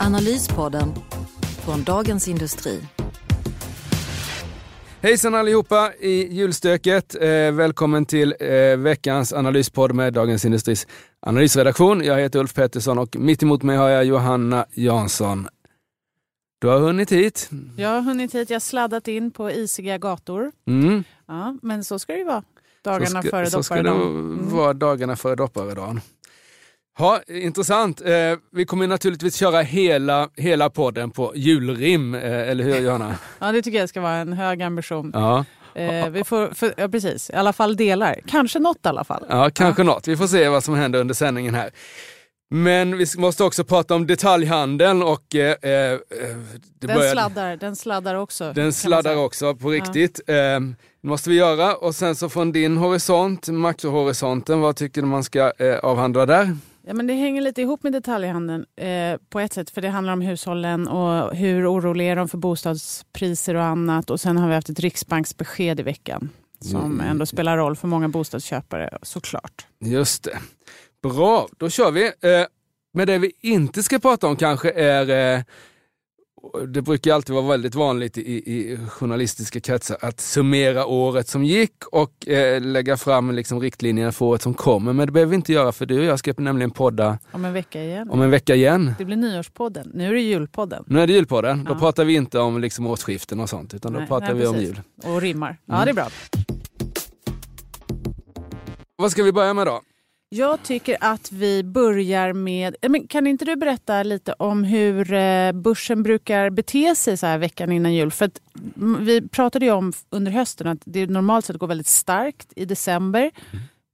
Analyspodden från Dagens Industri. Hejsan allihopa i julstöket. Välkommen till veckans analyspodd med Dagens Industris analysredaktion. Jag heter Ulf Pettersson och mitt emot mig har jag Johanna Jansson. Du har hunnit hit. Jag har hunnit hit. Jag har sladdat in på isiga gator. Mm. Ja, men så ska det ju vara. Dagarna före dopparedagen. Så ska det vara dagarna före dopparedagen. Ja, intressant. Vi kommer naturligtvis köra hela podden på julrim, eller hur Johanna? Ja, det tycker jag ska vara en hög ambition. Ja. Vi får, precis, i alla fall delar. Kanske något i alla fall. Ja, kanske något. Vi får se vad som händer under sändningen här. Men vi måste också prata om detaljhandeln och den sladdar också. Den sladdar också på riktigt. Ja. Det måste vi göra. Och sen så från din horisont, makrohorisonten, vad tycker du man ska avhandla där? Ja, men det hänger lite ihop med detaljhandeln på ett sätt, för det handlar om hushållen och hur oroliga de för bostadspriser och annat. Och sen har vi haft ett riksbanksbesked i veckan som ändå spelar roll för många bostadsköpare, såklart. Just det. Bra, då kör vi. Men det vi inte ska prata om kanske är... Det brukar alltid vara väldigt vanligt i journalistiska kretsar att summera året som gick och lägga fram liksom riktlinjerna för året som kommer. Men det behöver vi inte göra, för du och jag ska nämligen podda om en vecka igen. Det blir nyårspodden. Nu är det julpodden. Ja. Då pratar vi inte om liksom årsskiften och sånt, utan då pratar vi om jul. Och rimmar. Ja, det är bra. Vad ska vi börja med då? Jag tycker att vi börjar med... Men kan inte du berätta lite om hur börsen brukar bete sig så här veckan innan jul? För att vi pratade ju om under hösten att det normalt sett går väldigt starkt i december.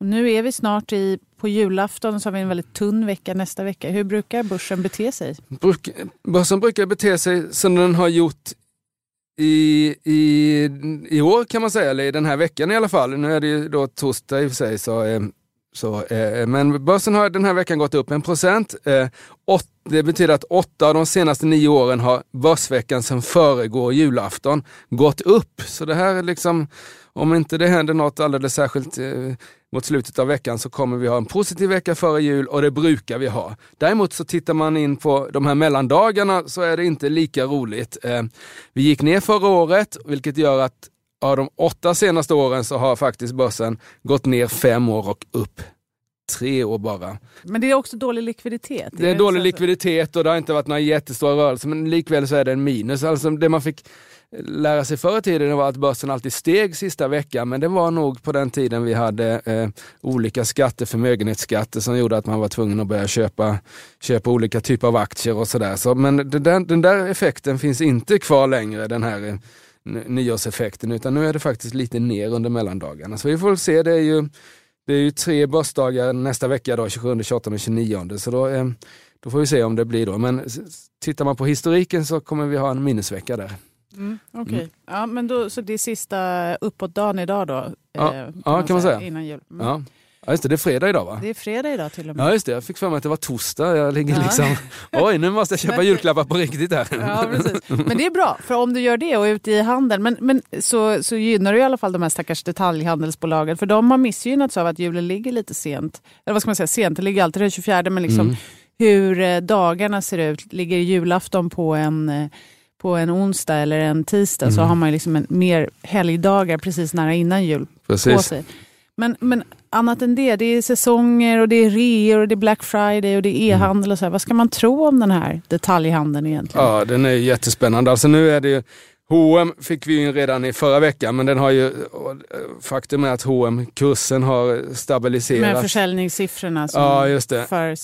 Nu är vi snart på julafton, så har vi en väldigt tunn vecka nästa vecka. Hur brukar börsen bete sig? Börsen brukar bete sig som den har gjort i år, kan man säga. Eller i den här veckan i alla fall. Nu är det ju då torsdag i och för sig, så, men börsen har den här veckan gått upp 1%. Det betyder att 8 av de senaste 9 åren har börsveckan som föregår julafton gått upp. Så det här är liksom, om inte det händer något alldeles särskilt mot slutet av veckan, så kommer vi ha en positiv vecka före jul, och det brukar vi ha. Däremot så tittar man in på de här mellandagarna, så är det inte lika roligt. Vi gick ner förra året, vilket gör att av de 8 senaste åren så har faktiskt börsen gått ner 5 år och upp 3 år bara. Men det är också dålig likviditet. Det är dålig likviditet, och det har inte varit några jättestora rörelser, men likväl så är det en minus. Alltså det man fick lära sig förr i tiden var att börsen alltid steg sista veckan, men det var nog på den tiden vi hade olika skatter, förmögenhetsskatter, som gjorde att man var tvungen att börja köpa olika typer av aktier och sådär. Så, men den där effekten finns inte kvar längre, den här nyårseffekten, utan nu är det faktiskt lite ner under mellandagarna. Så vi får se, det är ju 3 börsdagar nästa vecka då, 27, 28 och 29. Så då får vi se om det blir då. Men tittar man på historiken så kommer vi ha en minusvecka där. Okej. Ja, men då, så det är sista uppåtdagen idag då? Kan man säga. Innan jul. Mm. Ja. Ja just det, det är fredag idag va? Det är fredag idag till och med. Ja just det, jag fick för mig att det var torsdag. Jag ligger liksom, oj nu måste jag köpa julklappar på riktigt här. Ja precis, men det är bra, för om du gör det och är ute i handeln, men så gynnar du i alla fall de här stackars detaljhandelsbolagen, för de har missgynnats av att julen ligger lite sent. Eller vad ska man säga, sent, det ligger alltid den 24, men liksom hur dagarna ser ut, ligger julafton på en onsdag eller en tisdag, så har man liksom mer helgdagar precis nära innan jul på sig. Men annat än det är säsonger och det är reor och det är Black Friday och det är e-handel och så här. Vad ska man tro om den här detaljhandeln egentligen? Ja, den är jättespännande. Alltså nu är det ju, H&M fick vi ju redan i förra veckan, men den har ju, faktum är att H&M-kursen har stabiliserats. Med försäljningssiffrorna för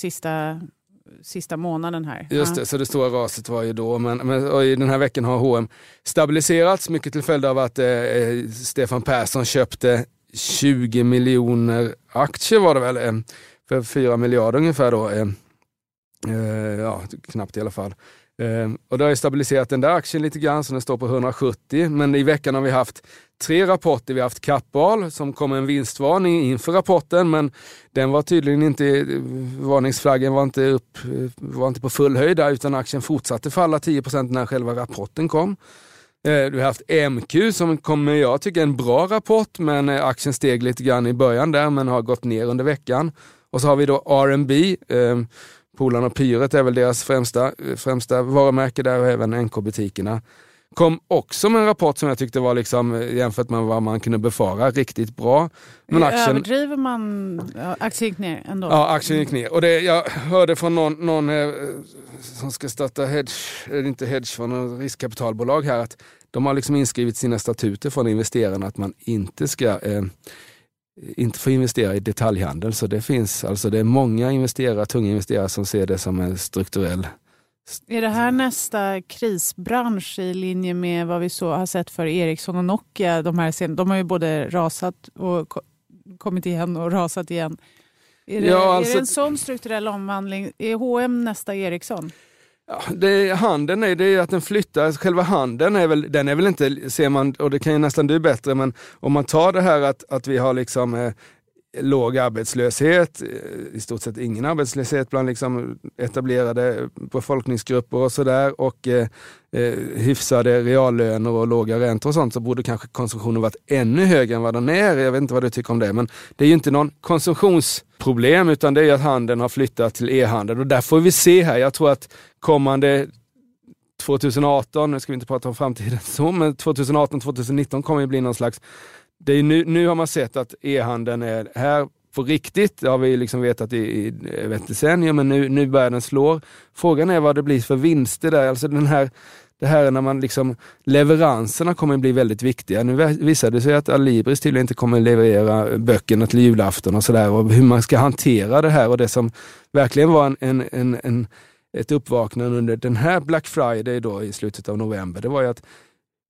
sista månaden här. Just det, så det stora raset var ju då. Men i den här veckan har H&M stabiliserats, mycket till följd av att Stefan Persson köpte 20 miljoner aktier var det väl för 4 miljarder ungefär då Ja, knappt i alla fall. Och det har ju stabiliserat den där aktien lite grann, så den står på 170. Men i veckan har vi haft tre rapporter. Vi har haft Kappahl som kom en vinstvarning inför rapporten, men den var tydligen inte, varningsflaggen var inte på full höjd där, utan aktien fortsatte falla 10% när själva rapporten kom. Vi har haft MQ som kommer, jag tycker, en bra rapport, men aktien steg lite grann i början där, men har gått ner under veckan. Och så har vi då R&B, Polarn och Pyret är väl deras främsta varumärke där, och även NK-butikerna. Kom också med en rapport som jag tyckte var, liksom, jämfört med vad man kunde befara, riktigt bra. Men aktien, överdriver man? Ja, aktien gick ner ändå. Ja, aktien gick ner. Och det, jag hörde från någon som ska starta från riskkapitalbolag här, att de har liksom inskrivit sina statuter från investerarna att man inte ska... inte få investera i detaljhandel, så det finns, alltså det är många investerare, tunga investerare, som ser det som en strukturell... Är det här nästa krisbransch i linje med vad vi så har sett för Ericsson och Nokia? De har ju både rasat och kommit igen och rasat igen. Är det en sån strukturell omvandling? Är H&M nästa Ericsson? Ja, det är att den flyttar. Själva handeln är väl inte, ser man, och det kan ju nästan bli bättre, men om man tar det här att vi har liksom låg arbetslöshet, i stort sett ingen arbetslöshet bland liksom etablerade befolkningsgrupper och sådär, och hyfsade reallöner och låga räntor och sånt, så borde kanske konsumtionen varit ännu högre än vad den är. Jag vet inte vad du tycker om det, men det är ju inte någon konsumtionsproblem, utan det är ju att handeln har flyttat till e-handel, och där får vi se här. Jag tror att kommande 2018, nu ska vi inte prata om framtiden så, men 2018-2019 kommer ju bli någon slags... Det är nu har man sett att e-handeln är här på riktigt. Det har vi liksom vetat i ett decennium, men nu börjar den slå. Frågan är vad det blir för vinster där. Alltså det här när man liksom, leveranserna kommer bli väldigt viktiga. Nu visar det sig att Alibris tydligen inte kommer leverera böckerna till julafton och sådär. Och hur man ska hantera det här, och det som verkligen var ett uppvaknande under den här Black Friday då i slutet av november. Det var ju att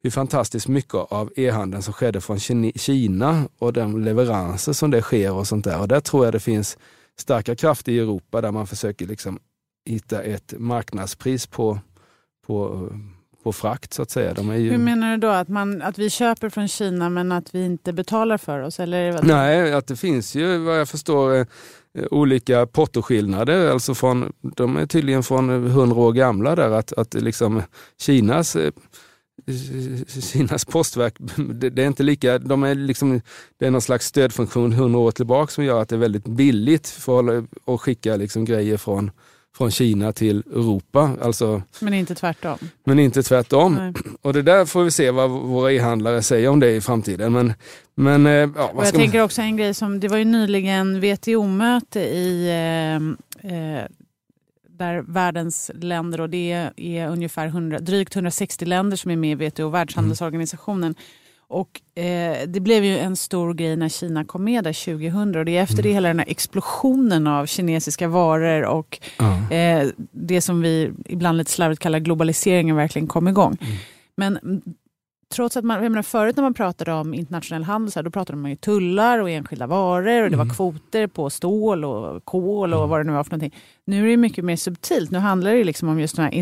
hur fantastiskt mycket av e-handeln som skedde från Kina och de leveranser som det sker och sånt där. Och där tror jag det finns starka krafter i Europa där man försöker liksom hitta ett marknadspris på frakt, så att säga. Hur menar du då? Att vi köper från Kina men att vi inte betalar för oss? Eller? Nej, att det finns ju, vad jag förstår, olika portoskillnader, alltså de är tydligen från 100 år gamla där, att liksom Kinas postverk, det är inte lika, de är liksom, det är någon slags stödfunktion 100 år tillbaka som gör att det är väldigt billigt för att skicka liksom grejer från Kina till Europa, alltså, men inte tvärtom. Nej. Och det där får vi se vad våra e-handlare säger om det i framtiden, men ja, tänker också en grej som, det var ju nyligen WTO-möte i där världens länder, och det är ungefär drygt 160 länder som är med i WTO, Världshandelsorganisationen. Och det blev ju en stor grej när Kina kom med där 2000, och det är efter det hela den här explosionen av kinesiska varor och det som vi ibland lite slarvigt kallar globaliseringen verkligen kom igång. Men trots att förut när man pratade om internationell handel så här, då pratade man ju tullar och enskilda varor, och det var kvoter på stål och kol och vad det nu var för någonting. Nu är det mycket mer subtilt. Nu handlar det liksom om just den här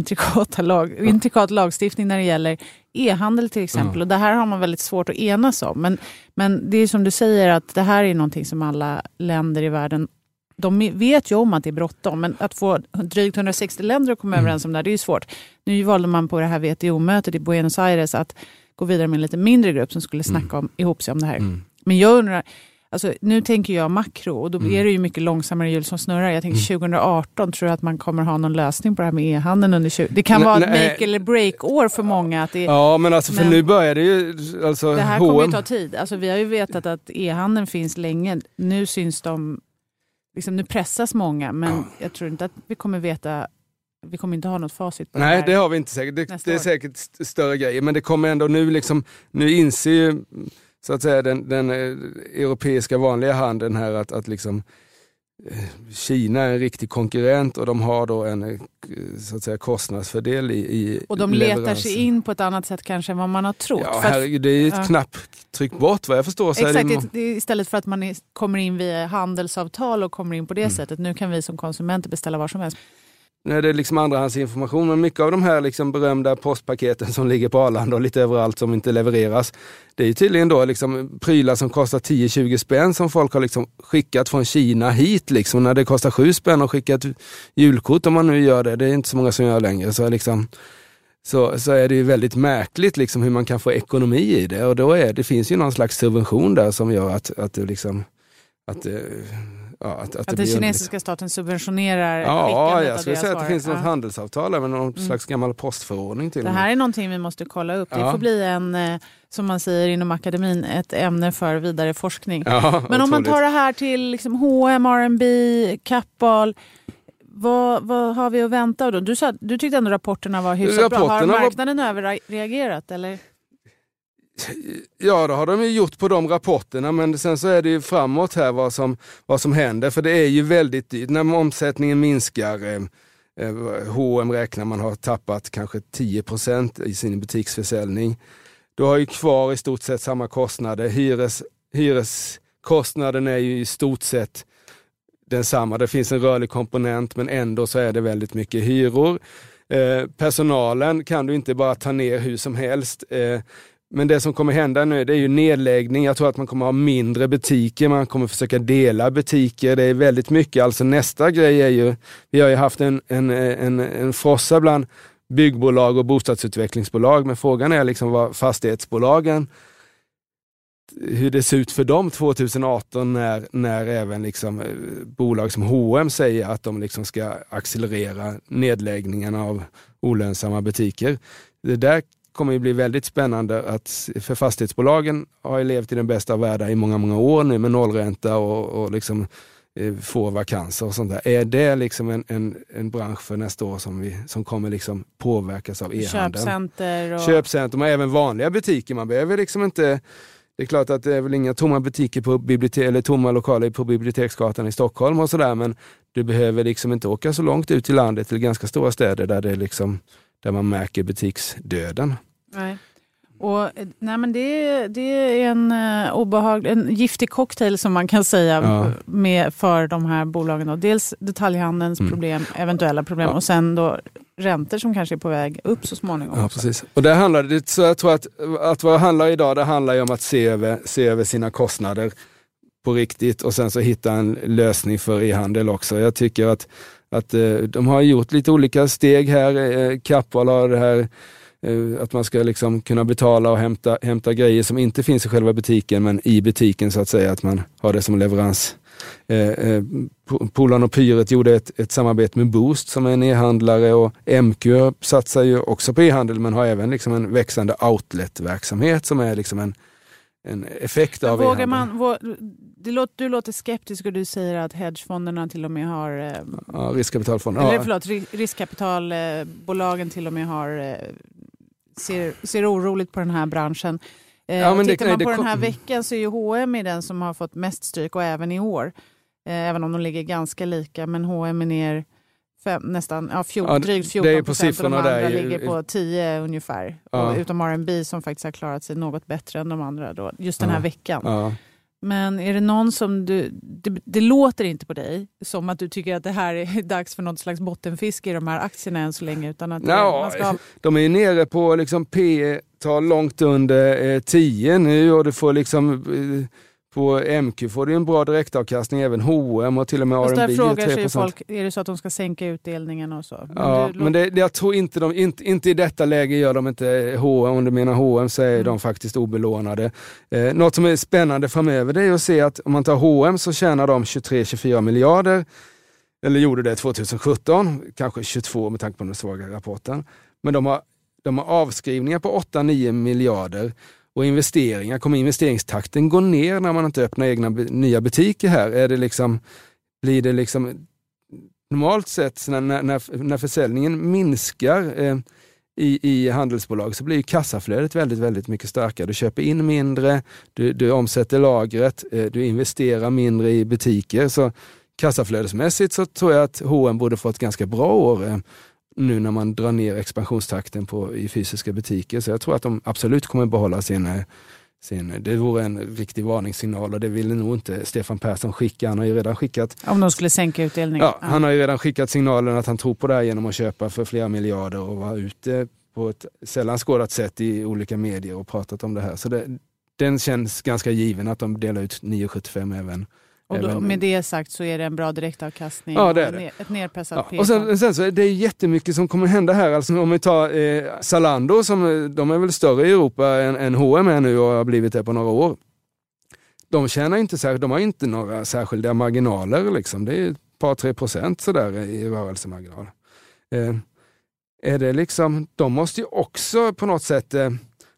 intrikat lagstiftning när det gäller e-handel till exempel. Och det här har man väldigt svårt att enas om. Men det är som du säger, att det här är någonting som alla länder i världen, de vet ju om att det är bråttom, men att få drygt 160 länder att komma överens om det här, det är ju svårt. Nu valde man på det här WTO-mötet i Buenos Aires att gå vidare med en lite mindre grupp som skulle snacka om, ihop sig om det här. Men jag undrar, alltså, nu tänker jag makro, och då är det ju mycket långsammare hjul som snurrar. Jag tänker 2018, tror jag att man kommer ha någon lösning på det här med e-handeln under 20. Det kan vara ett make eller break år för många. Att det, ja, men alltså, för nu börjar det ju... Alltså, det här kommer ju ta tid. Alltså, vi har ju vetat att e-handeln finns länge. Nu syns de... Liksom, nu pressas många, men jag tror inte att vi kommer veta... Vi kommer inte ha något facit på det här. Nej, det har vi inte säkert. Det är säkert större grejer. Men det kommer ändå nu liksom... Nu inser ju, så att säga, den europeiska vanliga handeln här att liksom... Kina är en riktig konkurrent, och de har då en, så att säga, kostnadsfördel i och de leveransen. Letar sig in på ett annat sätt kanske än vad man har trott. Ja, här, det är ju ett knapptryck bort, vad jag förstår. Så exakt, det istället för att man kommer in via handelsavtal och kommer in på det sättet. Nu kan vi som konsumenter beställa vad som helst. Nu är det liksom andrahandsinformation, men mycket av de här liksom berömda postpaketen som ligger på Arlanda och lite överallt som inte levereras, det är ju tydligen då liksom prylar som kostar 10-20 spänn som folk har liksom skickat från Kina hit liksom, när det kostar 7 spänn och skickat julkort, om man nu gör det. Det är inte så många som gör längre, så liksom så är det ju väldigt märkligt liksom hur man kan få ekonomi i det, och då är det finns ju någon slags subvention där som gör att det liksom att den kinesiska staten subventionerar skickandet. Ja, jag skulle säga att det finns något handelsavtal eller någon slags gammal postförordning till. Det här är någonting vi måste kolla upp. Det får bli en, som man säger inom akademin, ett ämne för vidare forskning. Ja, men otroligt. Om man tar det här till liksom H&M, R&B, Kappahl, vad har vi att vänta då? Du tyckte ändå rapporterna var hyfsat bra. Har marknaden överreagerat eller? Ja, det har de ju gjort på de rapporterna, men sen så är det ju framåt här vad som händer, för det är ju väldigt dyrt. När omsättningen minskar, H&M räknar man har tappat kanske 10% i sin butiksförsäljning. Du har ju kvar i stort sett samma kostnader. Hyreskostnaden är ju i stort sett densamma. Det finns en rörlig komponent, men ändå så är det väldigt mycket hyror. Personalen kan du inte bara ta ner hur som helst. Men det som kommer hända nu, det är ju nedläggning. Jag tror att man kommer ha mindre butiker. Man kommer försöka dela butiker. Det är väldigt mycket. Alltså nästa grej är ju, vi har ju haft en frossa bland byggbolag och bostadsutvecklingsbolag. Men frågan är liksom vad fastighetsbolagen, hur det ser ut för dem 2018 när även liksom bolag som H&M säger att de liksom ska accelerera nedläggningen av olönsamma butiker. Det där kommer ju bli väldigt spännande, att för fastighetsbolagen har ju levt i den bästa av världen i många, många år nu med nollränta och liksom få vakanser och sånt där. Är det liksom en bransch för nästa år som kommer liksom påverkas av e-handeln? Köpcenter och även vanliga butiker. Man behöver liksom inte... Det är klart att det är väl inga tomma butiker på eller tomma lokaler på Biblioteksgatan i Stockholm och sådär, men du behöver liksom inte åka så långt ut i landet till ganska stora städer där det liksom där man märker butiksdöden. Nej. Och nej, men det är en giftig cocktail som man kan säga med för de här bolagen då. Dels detaljhandelns problem, eventuella problem och sen då räntor som kanske är på väg upp så småningom. Ja, precis. Och det handlar det, så jag tror att vad det handlar idag, det handlar ju om att se över sina kostnader på riktigt och sen så hitta en lösning för e-handel också. Jag tycker att de har gjort lite olika steg här. Kappahl har det här att man ska liksom kunna betala och hämta grejer som inte finns i själva butiken men i butiken så att säga, att man har det som leverans. Polarn och Pyret gjorde ett samarbete med Boost som är en e-handlare, och MQ satsar ju också på e-handel men har även liksom en växande outletverksamhet som är liksom en effekt av e-handeln. Du låter skeptisk och du säger att hedgefonderna till och med har... riskkapitalfonder. Eller förlåt, riskkapitalbolagen till och med har... Ser oroligt på den här branschen. Men tittar man på den här veckan så är ju H&M den som har fått mest stryk, och även i år. Även om de ligger ganska lika, men H&M är ner drygt 14% och de andra där ligger på 10 ungefär. Ja. Utom R&B som faktiskt har klarat sig något bättre än de andra då, just den här veckan. Ja. Men är det någon som det låter inte på dig som att du tycker att det här är dags för något slags bottenfisk i de här aktierna än så länge, utan att man ska... De är ju nere på liksom P-tal långt under 10 nu, och du får liksom på MQ får du en bra direktavkastning, även H&M och till och med R&B. Där frågar sig folk, är det så att de ska sänka utdelningen och så? Men jag tror inte de, inte i detta läge gör de inte H&M, om du menar H&M så är de faktiskt obelånade. Något som är spännande framöver, det är att se att om man tar H&M så tjänar de 23-24 miljarder, eller gjorde det 2017, kanske 22 med tanke på den svaga rapporten. Men de har avskrivningar på 8-9 miljarder. Och investeringar, kommer investeringstakten gå ner när man inte öppnar egna nya butiker här? Blir det liksom normalt sett när försäljningen minskar i handelsbolag så blir ju kassaflödet väldigt, väldigt mycket starkare. Du köper in mindre, du omsätter lagret, du investerar mindre i butiker. Så kassaflödesmässigt så tror jag att H&M borde få ett ganska bra år nu när man drar ner expansionstakten i fysiska butiker. Så jag tror att de absolut kommer behålla sin Det vore en riktig varningssignal och det ville nog inte Stefan Persson skicka. Han har ju redan skickat... Om de skulle sänka utdelningen. Ja, han har ju redan skickat signalen att han tror på det här genom att köpa för flera miljarder och vara ute på ett sällan skådat sätt i olika medier och pratat om det här. Så den känns ganska given att de delar ut 9,75 även. Och då, med det sagt så är det en bra direktavkastning. Ja, det är det. Ett nerpressat P. Och sen så är det jättemycket som kommer hända här. Alltså om vi tar Zalando, som de är väl större i Europa än H&M nu och har blivit det på några år. De tjänar inte särskilt, de har inte några särskilda marginaler liksom. Det är ett par 3% så där i rörelsemarginal. Är det liksom, de måste ju också på något sätt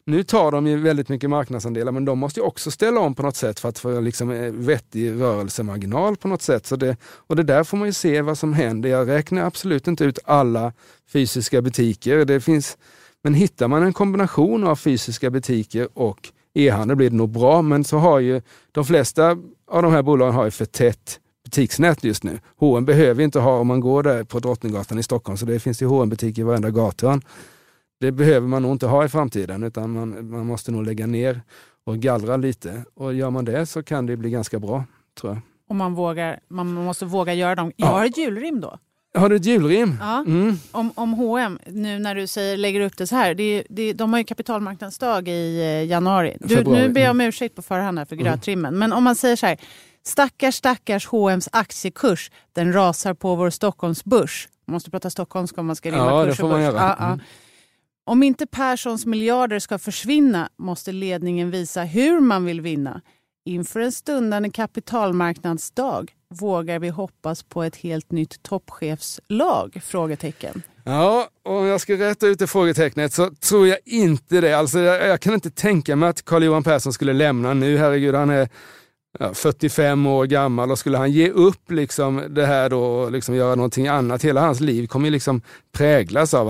nu tar de ju väldigt mycket marknadsandelar, men de måste ju också ställa om på något sätt för att få liksom vettig rörelsemarginal på något sätt. Så det där får man ju se vad som händer. Jag räknar absolut inte ut alla fysiska butiker. Det finns, men hittar man en kombination av fysiska butiker och e-handel blir det nog bra, men så har ju de flesta av de här bolagen har ju för tätt butiksnät just nu. H&M behöver inte ha, om man går där på Drottninggatan i Stockholm, så det finns ju H&M-butiker i varenda gatan. Det behöver man nog inte ha i framtiden, utan man måste nog lägga ner och gallra lite. Och gör man det så kan det bli ganska bra, tror jag. Och man måste våga göra dem. Jag har ett julrim då. Har du ett julrim? Ja, mm. Om H&M, nu när du säger, lägger upp det så här. De har ju kapitalmarknadsdag i januari. Nu ber jag om ursäkt på förhand här för grötrimmen. Men om man säger så här, stackars H&M's aktiekurs, den rasar på vår Stockholmsbörs. Man måste prata stockholmska om man ska rimma kurs och börs. Ja. Om inte Perssons miljarder ska försvinna måste ledningen visa hur man vill vinna. Inför en stundande kapitalmarknadsdag vågar vi hoppas på ett helt nytt toppchefslag? Frågetecken. Ja, om jag ska rätta ut det frågetecknet så tror jag inte det. Alltså, jag kan inte tänka mig att Karl-Johan Persson skulle lämna nu. Herregud, han är 45 år gammal och skulle han ge upp liksom det här då och liksom göra någonting annat? Hela hans liv kommer ju liksom präglas av.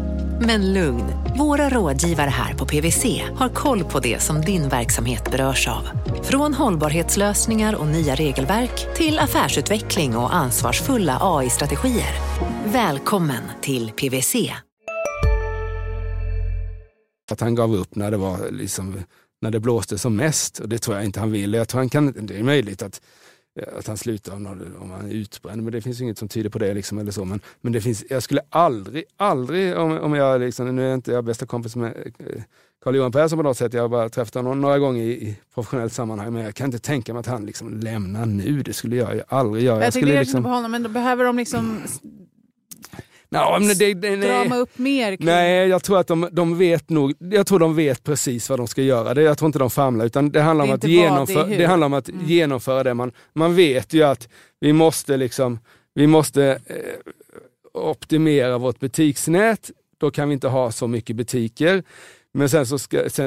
Men lugn, våra rådgivare här på PwC har koll på det som din verksamhet berörs av. Från hållbarhetslösningar och nya regelverk till affärsutveckling och ansvarsfulla AI-strategier. Välkommen till PwC. Att han gav upp när det var liksom, när det blåste som mest, och det tror jag inte han ville. Jag tror han kan, det är möjligt att han slutar om han är utbränd, men det finns inget som tyder på det liksom, eller så, men det finns, jag skulle aldrig om jag liksom, nu är inte jag bästa kompis med Karl-Johan Persson på något sätt, jag har bara träffat honom några gånger i professionellt sammanhang, men jag kan inte tänka mig att han liksom lämnar nu, det skulle jag aldrig göra. Jag tycker det liksom, på honom, men då behöver de liksom drama upp mer. Nej, jag tror att de vet nog. Jag tror de vet precis vad de ska göra. Jag tror inte de famlar, utan det handlar om att genomföra. Det handlar om att genomföra det. Man vet ju att vi måste liksom, optimera vårt butiksnät. Då kan vi inte ha så mycket butiker. Men sen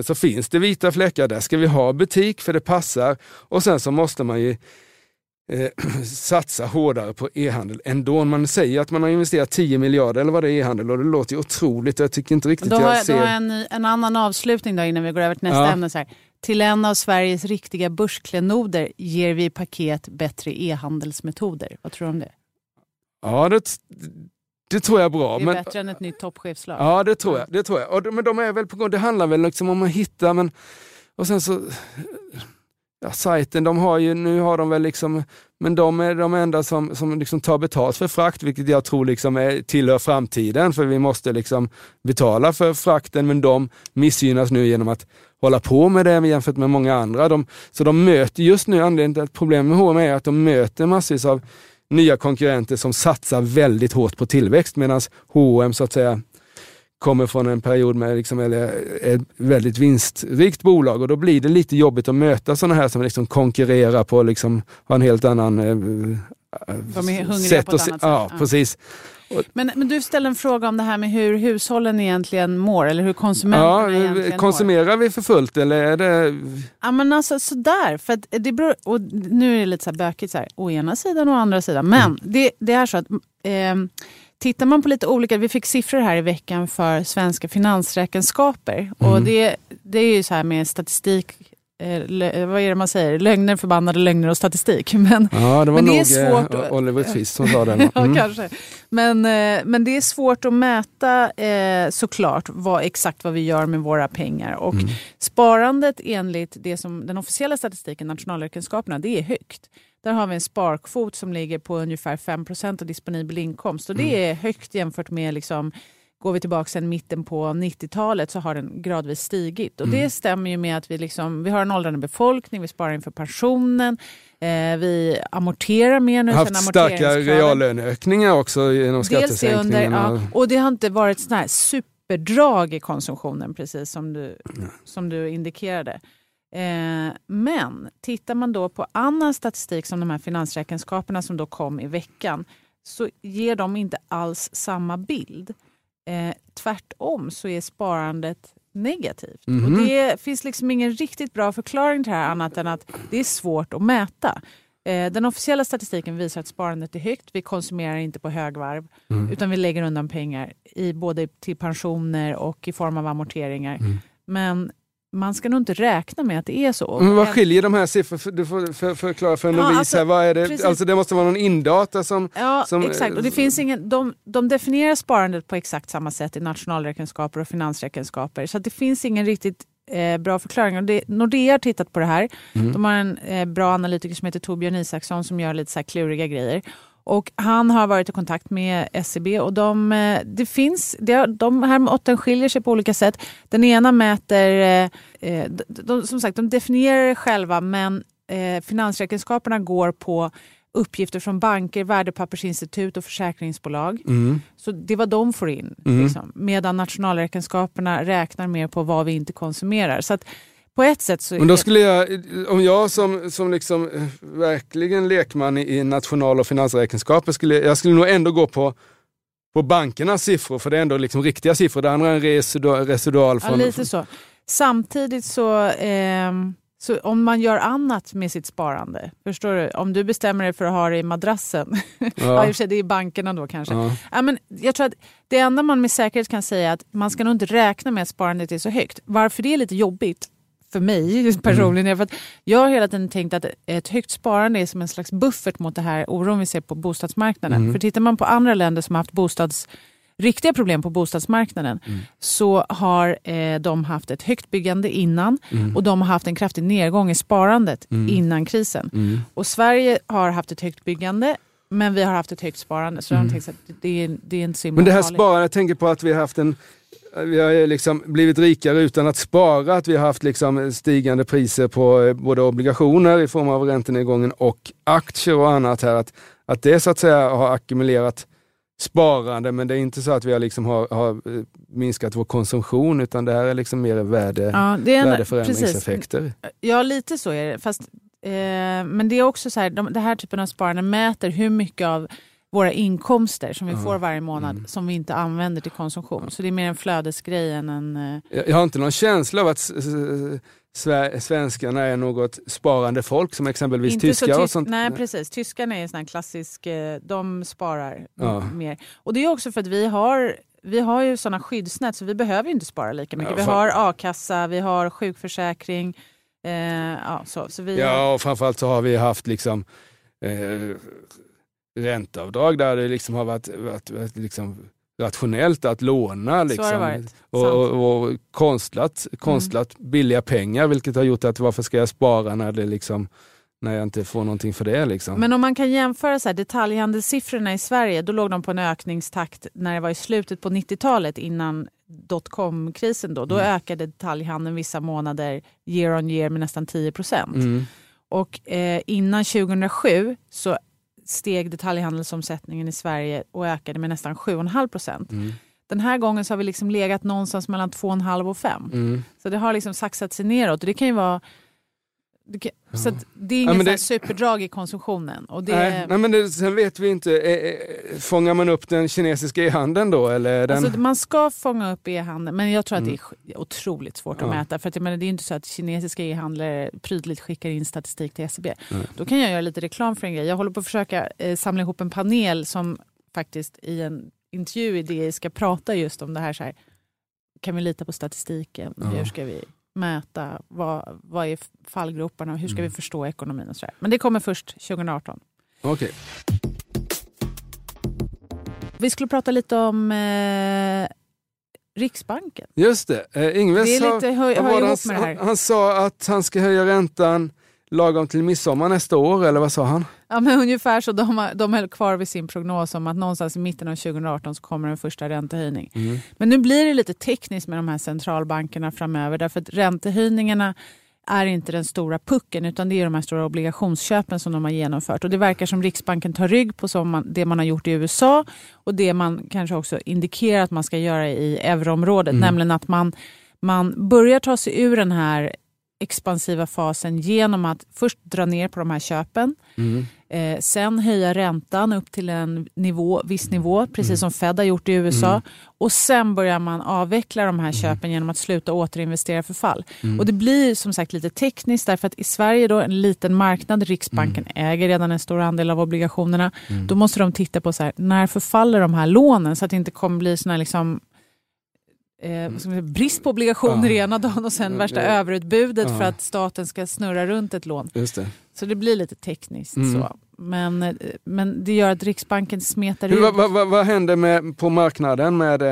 så finns det vita fläckar. Där ska vi ha butik för det passar. Och sen så måste man ju satsa hårdare på e-handel ändå. Man säger att man har investerat 10 miljarder eller vad det är i e-handel, och det låter ju otroligt. Jag tycker inte riktigt jag ser. Då har en annan avslutning då innan vi går över till nästa ämne. Så här. Till en av Sveriges riktiga börsklenoder ger vi paket bättre e-handelsmetoder. Vad tror du om det? Ja, det tror jag är bra. Det är bättre än ett nytt toppchefslag. Ja, det tror jag. Men de är väl på gång. Det handlar väl liksom om att hitta, men och sen så sajten, de har ju, nu har de väl liksom, men de är de enda som liksom tar betalt för frakt, vilket jag tror liksom tillhör framtiden, för vi måste liksom betala för frakten, men de missgynnas nu genom att hålla på med det jämfört med många andra. Så de möter just nu, anledningen till att problemet med H&M är att de möter massvis av nya konkurrenter som satsar väldigt hårt på tillväxt, medan H&M så att säga kommer från en period med liksom, eller ett väldigt vinstrikt bolag, och då blir det lite jobbigt att möta sådana här som liksom konkurrerar på liksom, har en helt annan sätt. Precis. Men du ställer en fråga om det här med hur hushållen egentligen mår, eller hur konsumenterna egentligen mår. Konsumerar vi för fullt, eller är det... Ja, men alltså sådär, för att det beror, och nu är det lite så här bökigt så här, å ena sidan och å andra sidan, men det är så att tittar man på lite olika, vi fick siffror här i veckan för svenska finansräkenskaper, och det är ju så här med statistik. Vad är det man säger? Lögner, förbannade lögner och statistik. Men, ja, det var nog svårt Oliver Twist som sa det. Ja, kanske. Men det är svårt att mäta såklart exakt vad vi gör med våra pengar. Och sparandet enligt det som den officiella statistiken, nationalräkenskaperna, det är högt. Där har vi en sparkvot som ligger på ungefär 5% av disponibel inkomst. Och det är högt jämfört med... liksom, går vi tillbaka sedan mitten på 90-talet så har den gradvis stigit. Och det stämmer ju med att vi har en åldrande befolkning, vi sparar inför pensionen, vi amorterar mer nu. Vi har haft starka reallöneökningar också genom skattesänkningarna. Och det har inte varit sådana här superdrag i konsumtionen, precis som du indikerade. Men tittar man då på annan statistik som de här finansräkenskaperna som då kom i veckan, så ger de inte alls samma bild. Tvärtom så är sparandet negativt. Och det finns liksom ingen riktigt bra förklaring till det här annat än att det är svårt att mäta. Den officiella statistiken visar att sparandet är högt. Vi konsumerar inte på högvarv utan vi lägger undan pengar både till pensioner och i form av amorteringar. Men man ska nog inte räkna med att det är så. Men vad skiljer de här siffrorna? Du får förklara för en novis här. Vad är det? Precis. Alltså det måste vara någon indata som... Ja, som, exakt. Och det finns ingen, de definierar sparandet på exakt samma sätt i nationalräkenskaper och finansräkenskaper. Så att det finns ingen riktigt bra förklaring. Och Nordea har tittat på det här. De har en bra analytiker som heter Torbjörn Isaksson som gör lite så här kluriga grejer. Och han har varit i kontakt med SCB och de här åttan skiljer sig på olika sätt. Den ena mäter, som sagt, de definierar det själva, men finansräkenskaperna går på uppgifter från banker, värdepappersinstitut och försäkringsbolag. Så det var de får in. Liksom. Medan nationalräkenskaperna räknar mer på vad vi inte konsumerar. Så att på ett sätt så... Men då skulle om jag som liksom verkligen lekman i national- och finansräkenskaper skulle nog ändå gå på bankernas siffror, för det är ändå liksom riktiga siffror. Det andra är en residual från... Ja, lite så. Samtidigt så om man gör annat med sitt sparande, förstår du? Om du bestämmer dig för att ha det i madrassen. Ja, i och för sig, det är bankerna då kanske. Ja, men jag tror att det enda man med säkerhet kan säga är att man ska nog inte räkna med att sparandet är så högt. Varför det är lite jobbigt för mig personligen, för att jag har hela tiden tänkt att ett högt sparande är som en slags buffert mot det här oron vi ser på bostadsmarknaden. För tittar man på andra länder som har haft riktiga problem på bostadsmarknaden, så har de haft ett högt byggande innan, och de har haft en kraftig nedgång i sparandet innan krisen. Och Sverige har haft ett högt byggande, men vi har haft ett högt sparande, så de tänker att det är inte så. Men det här sparandet, jag tänker på att vi har haft vi har liksom blivit rikare utan att spara, att vi har haft liksom stigande priser på både obligationer i form av räntenedgången och aktier och annat här, att det så att säga har ackumulerat sparande, men det är inte så att vi liksom har minskat vår konsumtion, utan det här är liksom mer värdeförändringseffekter. Precis. Ja, lite så är det, fast men det är också så här, det här typen av sparande mäter hur mycket av våra inkomster som vi får varje månad som vi inte använder till konsumtion. Så det är mer en flödesgrej än en... Jag har inte någon känsla av att svenskarna är något sparande folk, som exempelvis inte tyskar och sånt. Nej, precis. Tyskarna är en sån här klassisk... De sparar mer. Och det är också för att vi har ju sådana skyddsnät, så vi behöver inte spara lika mycket. Vi har a-kassa, vi har sjukförsäkring. Så vi... Ja, och framförallt så har vi haft liksom... ränteavdrag där det liksom har varit liksom rationellt att låna liksom, och konstlat billiga pengar, vilket har gjort att varför ska jag spara när det liksom, när jag inte får någonting för det liksom. Men om man kan jämföra så här, detaljhandelssiffrorna i Sverige, då låg de på en ökningstakt när det var i slutet på 90-talet innan dotcom-krisen då ökade detaljhandeln vissa månader year on year med nästan 10%. Och innan 2007 så steg detaljhandelsomsättningen i Sverige och ökade med nästan 7,5%. Den här gången så har vi liksom legat någonstans mellan 2,5 och 5. Så det har liksom saxat sig neråt, och det kan ju vara Så det är ingen sån här superdrag i konsumtionen. Och det är... Nej, men det, sen vet vi inte. Fångar man upp den kinesiska e-handeln då? Eller den... Alltså, man ska fånga upp e-handeln. Men jag tror att det är otroligt svårt att mäta. För att, men, det är ju inte så att kinesiska e-handlare prydligt skickar in statistik till SCB. Mm. Då kan jag göra lite reklam för en grej. Jag håller på att försöka samla ihop en panel som faktiskt i en intervju i DI ska prata just om det här. Så här, kan vi lita på statistiken? Ja. Hur ska vi... mäta, vad är fallgroparna och hur ska vi förstå ekonomin och sådär. Men det kommer först 2018. Okej. Vi skulle prata lite om Riksbanken. Just det. Ingves han sa att han ska höja räntan lagom till midsommar nästa år, eller vad sa han? Ja, men ungefär så. De höll kvar vid sin prognos om att någonstans i mitten av 2018 så kommer den första räntehöjning. Mm. Men nu blir det lite tekniskt med de här centralbankerna framöver, därför att räntehöjningarna är inte den stora pucken, utan det är de här stora obligationsköpen som de har genomfört. Och det verkar som Riksbanken tar rygg på det man har gjort i USA och det man kanske också indikerar att man ska göra i euroområdet, nämligen att man börjar ta sig ur den här expansiva fasen genom att först dra ner på de här köpen, sen höja räntan upp till en viss nivå, precis som Fed har gjort i USA, och sen börjar man avveckla de här köpen genom att sluta återinvestera förfall. Och det blir som sagt lite tekniskt, därför att i Sverige då en liten marknad, Riksbanken äger redan en stor andel av obligationerna, då måste de titta på så här, när förfaller de här lånen, så att det inte kommer bli såna här liksom brist på obligationer ena dagen och sen värsta överutbudet för att staten ska snurra runt ett lån. Just det. Så det blir lite tekniskt så. Men det gör att Riksbanken smetar ut. Vad hände på marknaden med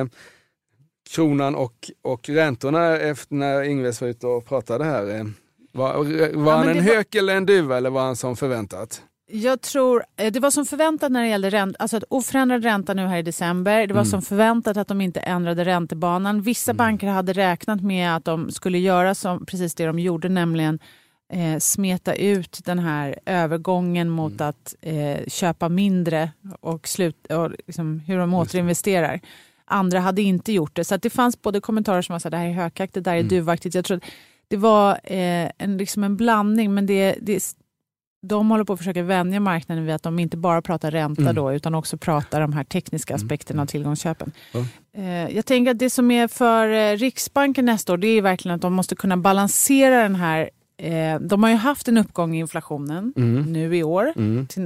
kronan och räntorna efter när Ingves var ute och pratade här? Var han en hök eller en duva, eller var han som förväntat? Jag tror, det var som förväntat när det gällde ränta, alltså att oförändrad ränta nu här i december, det var som förväntat att de inte ändrade räntebanan. Vissa banker hade räknat med att de skulle göra som precis det de gjorde, nämligen smeta ut den här övergången mot att köpa mindre och liksom hur de återinvesterar. Andra hade inte gjort det, så att det fanns både kommentarer som var så här, det här är hökaktigt, det där är duvaktigt. Jag tror att det var en blandning, men de håller på att försöka vänja marknaden vid att de inte bara pratar ränta då, utan också pratar de här tekniska aspekterna av tillgångsköpen. Jag tänker att det som är för Riksbanken nästa år, det är verkligen att de måste kunna balansera den här. De har ju haft en uppgång i inflationen nu i år.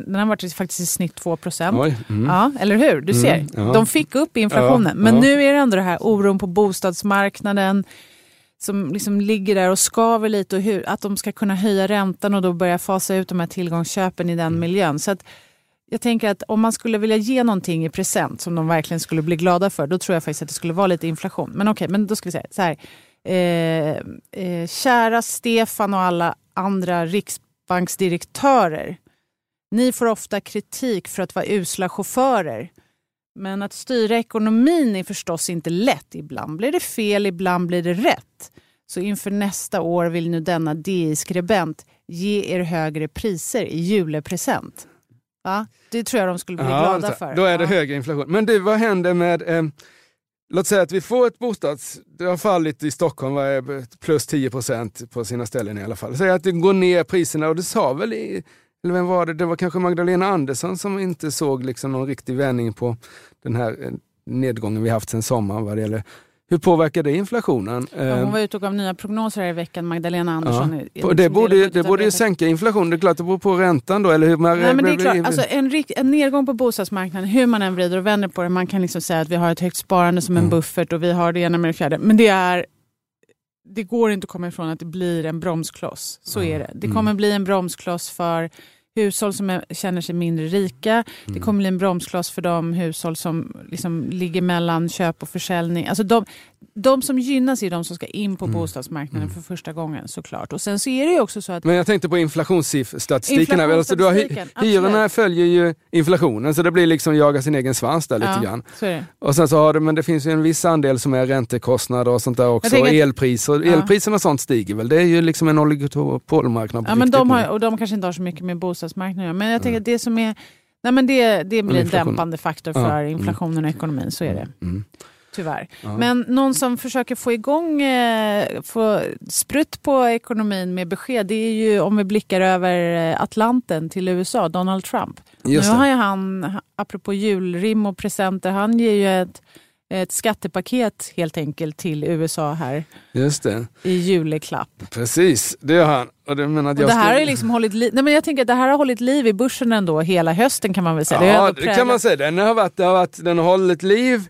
Den har varit faktiskt i snitt 2%. Ja, eller hur? Du ser, de fick upp inflationen. Men nu är det ändå det här oron på bostadsmarknaden som liksom ligger där och skaver lite, och att de ska kunna höja räntan och då börja fasa ut de här tillgångsköpen i den miljön. Så att jag tänker att om man skulle vilja ge någonting i present som de verkligen skulle bli glada för, då tror jag faktiskt att det skulle vara lite inflation. Men okej, men då ska vi säga så här. Kära Stefan och alla andra riksbanksdirektörer, ni får ofta kritik för att vara usla chaufförer. Men att styra ekonomin är förstås inte lätt. Ibland blir det fel, ibland blir det rätt. Så inför nästa år vill nu denna DI-skribent ge er högre priser i julepresent. Va? Det tror jag de skulle bli glada för. Då är det högre inflation. Men du, vad händer med... låt säga att vi får ett det har fallit i Stockholm plus 10% på sina ställen i alla fall. Säg att det går ner priserna, och det sa väl... Eller vem var det? Det var kanske Magdalena Andersson som inte såg liksom någon riktig vändning på den här nedgången vi haft sedan sommaren. Vad det gäller. Hur påverkar det inflationen? Ja, hon var ute och gav nya prognoser här i veckan, Magdalena Andersson. Ja. Det borde ju sänka inflationen. Det är klart, det beror på räntan då. Eller hur man... Nej, men det är klart. Alltså, en nedgång på bostadsmarknaden, hur man än vrider och vänder på det. Man kan liksom säga att vi har ett högt sparande som en buffert och vi har det ena med det fjärde. Men det går inte att komma ifrån att det blir en bromskloss. Så är det. Det kommer bli en bromskloss för hushåll som känner sig mindre rika. Det kommer bli en bromskloss för de hushåll som liksom ligger mellan köp och försäljning. Alltså de som gynnas är de som ska in på bostadsmarknaden för första gången, såklart. Och sen så är det ju också så att... Men jag tänkte på inflationsstatistiken. Alltså, hyrorna följer ju inflationen, så det blir liksom jaga sin egen svans där lite grann. Så är det. Och sen så men det finns ju en viss andel som är räntekostnader och sånt där också. Och elpriser. Elpriserna och sånt stiger väl. Det är ju liksom en oligopolmarknad. Ja, men de kanske inte har så mycket med bostadsmarknaden. Men jag tänker att det som är... Nej, men det blir en dämpande faktor för inflationen och ekonomin. Så är det. tyvärr. Mm. Men någon som försöker få igång, få sprutt på ekonomin med besked, det är ju om vi blickar över Atlanten till USA, Donald Trump. Just nu har ju han, apropå julrim och presenter, han ger ju ett skattepaket helt enkelt till USA här. Just det. I juleklapp. Precis, det gör han. Och det, menar att jag det här är liksom hållit liv. Nej, men jag tänker att det här har hållit liv i börsen ändå hela hösten, kan man väl säga. Ja, det kan man säga. Den har hållit liv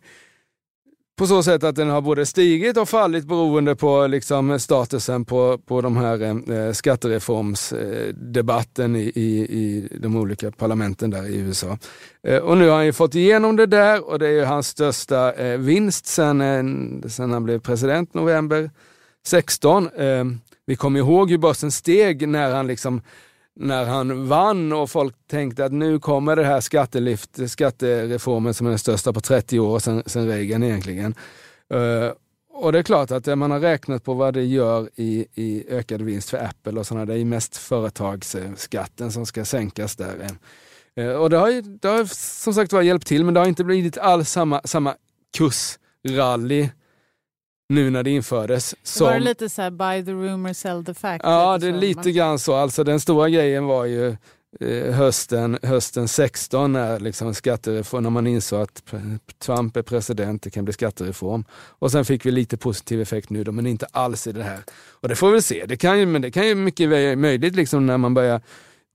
på så sätt att den har både stigit och fallit beroende på liksom statusen på de här skattereformsdebatten i de olika parlamenten där i USA. Och nu har han ju fått igenom det där, och det är ju hans största vinst sen han blev president november 16. Vi kommer ihåg hur börsen steg när han vann, och folk tänkte att nu kommer det här skattereformen som är den största på 30 år sedan Reagan egentligen. Och det är klart att man har räknat på vad det gör i ökad vinst för Apple och sådana. Det är mest företagsskatten som ska sänkas där. Och det har som sagt var hjälpt till, men det har inte blivit alls samma kursrally nu när det infördes. Var det lite så här, buy the rumor, sell the fact? Ja, det är lite grann så. Alltså, den stora grejen var ju hösten 16 när man insåg att Trump är president, det kan bli skattereform. Och sen fick vi lite positiv effekt nu då, men inte alls i det här. Och det får vi se. Det kan ju mycket vara möjligt när man börjar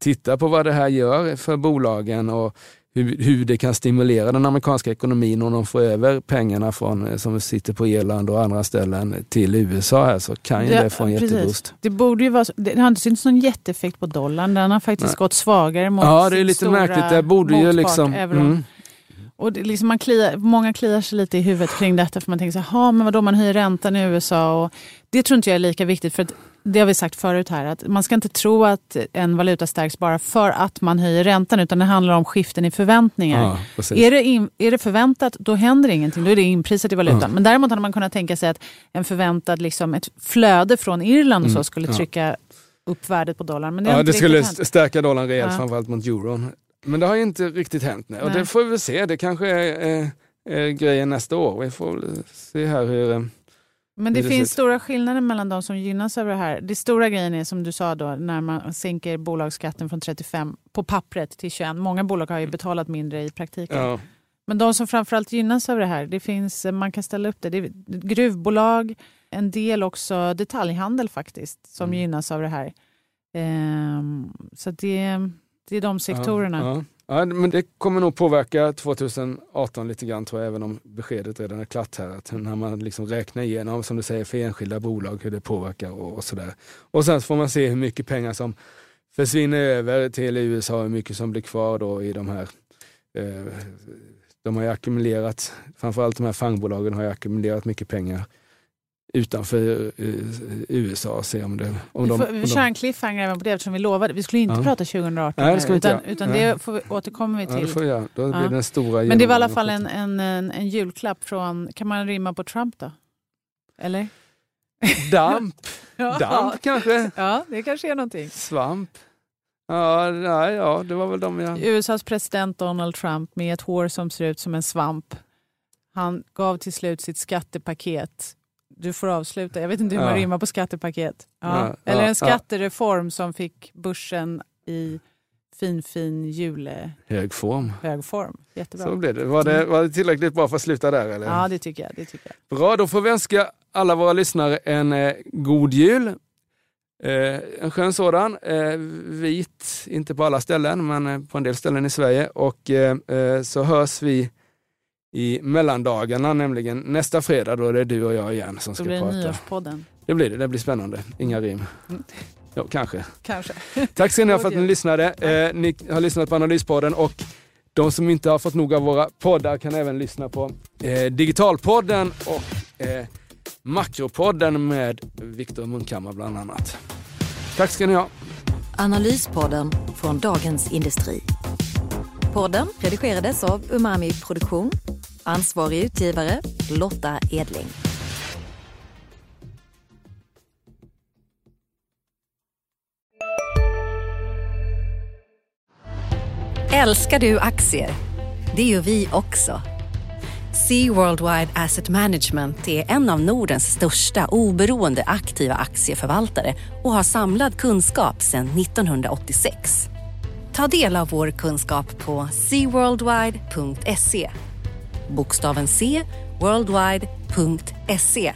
titta på vad det här gör för bolagen och hur det kan stimulera den amerikanska ekonomin om de får över pengarna som sitter på Irland och andra ställen till USA här, så kan ju det få en jätteboost. Det borde ju vara, det har inte synts någon jätteeffekt på dollarn, den har faktiskt gått svagare mot. Ja, det är lite märkligt, det borde ju och det, man många kliar sig lite i huvudet kring detta, för man tänker så här, men vadå, man höjer räntan i USA, och det tror inte jag är lika viktigt, för att det har vi sagt förut här, att man ska inte tro att en valuta stärks bara för att man höjer räntan, utan det handlar om skiften i förväntningar. Ja, precis. Är det förväntat, då händer ingenting, då är det inprisat i valutan. Ja. Men däremot hade man kunnat tänka sig att en förväntad ett flöde från Irland och så skulle trycka upp värdet på dollarn. Men det skulle stärka dollarn rejält, framförallt mot euron. Men det har ju inte riktigt hänt nu. Och det får vi se, det kanske är grejen nästa år. Vi får se här hur... Men det finns stora skillnader mellan de som gynnas över det här. Det stora grejen är, som du sa då, när man sänker bolagsskatten från 35 på pappret till 21. Många bolag har ju betalat mindre i praktiken. Ja. Men de som framförallt gynnas över det här, man kan ställa upp det. Det är gruvbolag, en del också detaljhandel faktiskt, som gynnas av det här. Så det är de sektorerna. Ja, men det kommer nog påverka 2018 lite grann, tror jag, även om beskedet redan är klart här. Att när man räknar igenom, som du säger, för enskilda bolag, hur det påverkar och sådär. Och sen får man se hur mycket pengar som försvinner över till USA och hur mycket som blir kvar då i de här... de har ju ackumulerat, framförallt de här fangbolagen har ju ackumulerat mycket pengar utanför USA och se om vi kör en cliffhanger även på det, eftersom vi lovade. Vi skulle inte prata 2018. Nej, det ska vi inte, utan det återkommer vi till. Ja, det får jag. Då blir den stora. Men det var i alla fall en julklapp från... Kan man rimma på Trump då? Eller? Damp. Damp kanske. Ja, det kanske är någonting. Svamp. Ja, det var väl de jag... USAs president Donald Trump med ett hår som ser ut som en svamp. Han gav till slut sitt skattepaket... Du får avsluta. Jag vet inte hur man rimmar på skattepaket. Ja. Ja, eller en skattereform som fick börsen i fin jule... Hög form. Jättebra. Så blev det. Var det tillräckligt bra för att sluta där? Eller? Ja, det tycker jag. Bra, då får vi önska alla våra lyssnare en god jul. En skön sådan. Vit, inte på alla ställen, men på en del ställen i Sverige. Och så hörs vi i mellandagarna, nämligen nästa fredag, då är det du och jag igen som ska prata. Det blir spännande. Inga rim. Ja, kanske. Tack så mycket för att ni lyssnade. Ni har lyssnat på Analyspodden, och de som inte har fått nog av våra poddar kan även lyssna på Digitalpodden och Makropodden med Victor Munkamma bland annat. Tack ska ni ha. Analyspodden från Dagens Industri. Podden redigerades av Umami Produktion. Ansvarig utgivare Lotta Edling. Älskar du aktier? Det gör vi också. C Worldwide Asset Management är en av Nordens största oberoende aktiva aktieförvaltare och har samlad kunskap sedan 1986. Ta del av vår kunskap på cworldwide.se. Bokstaven C, worldwide.se.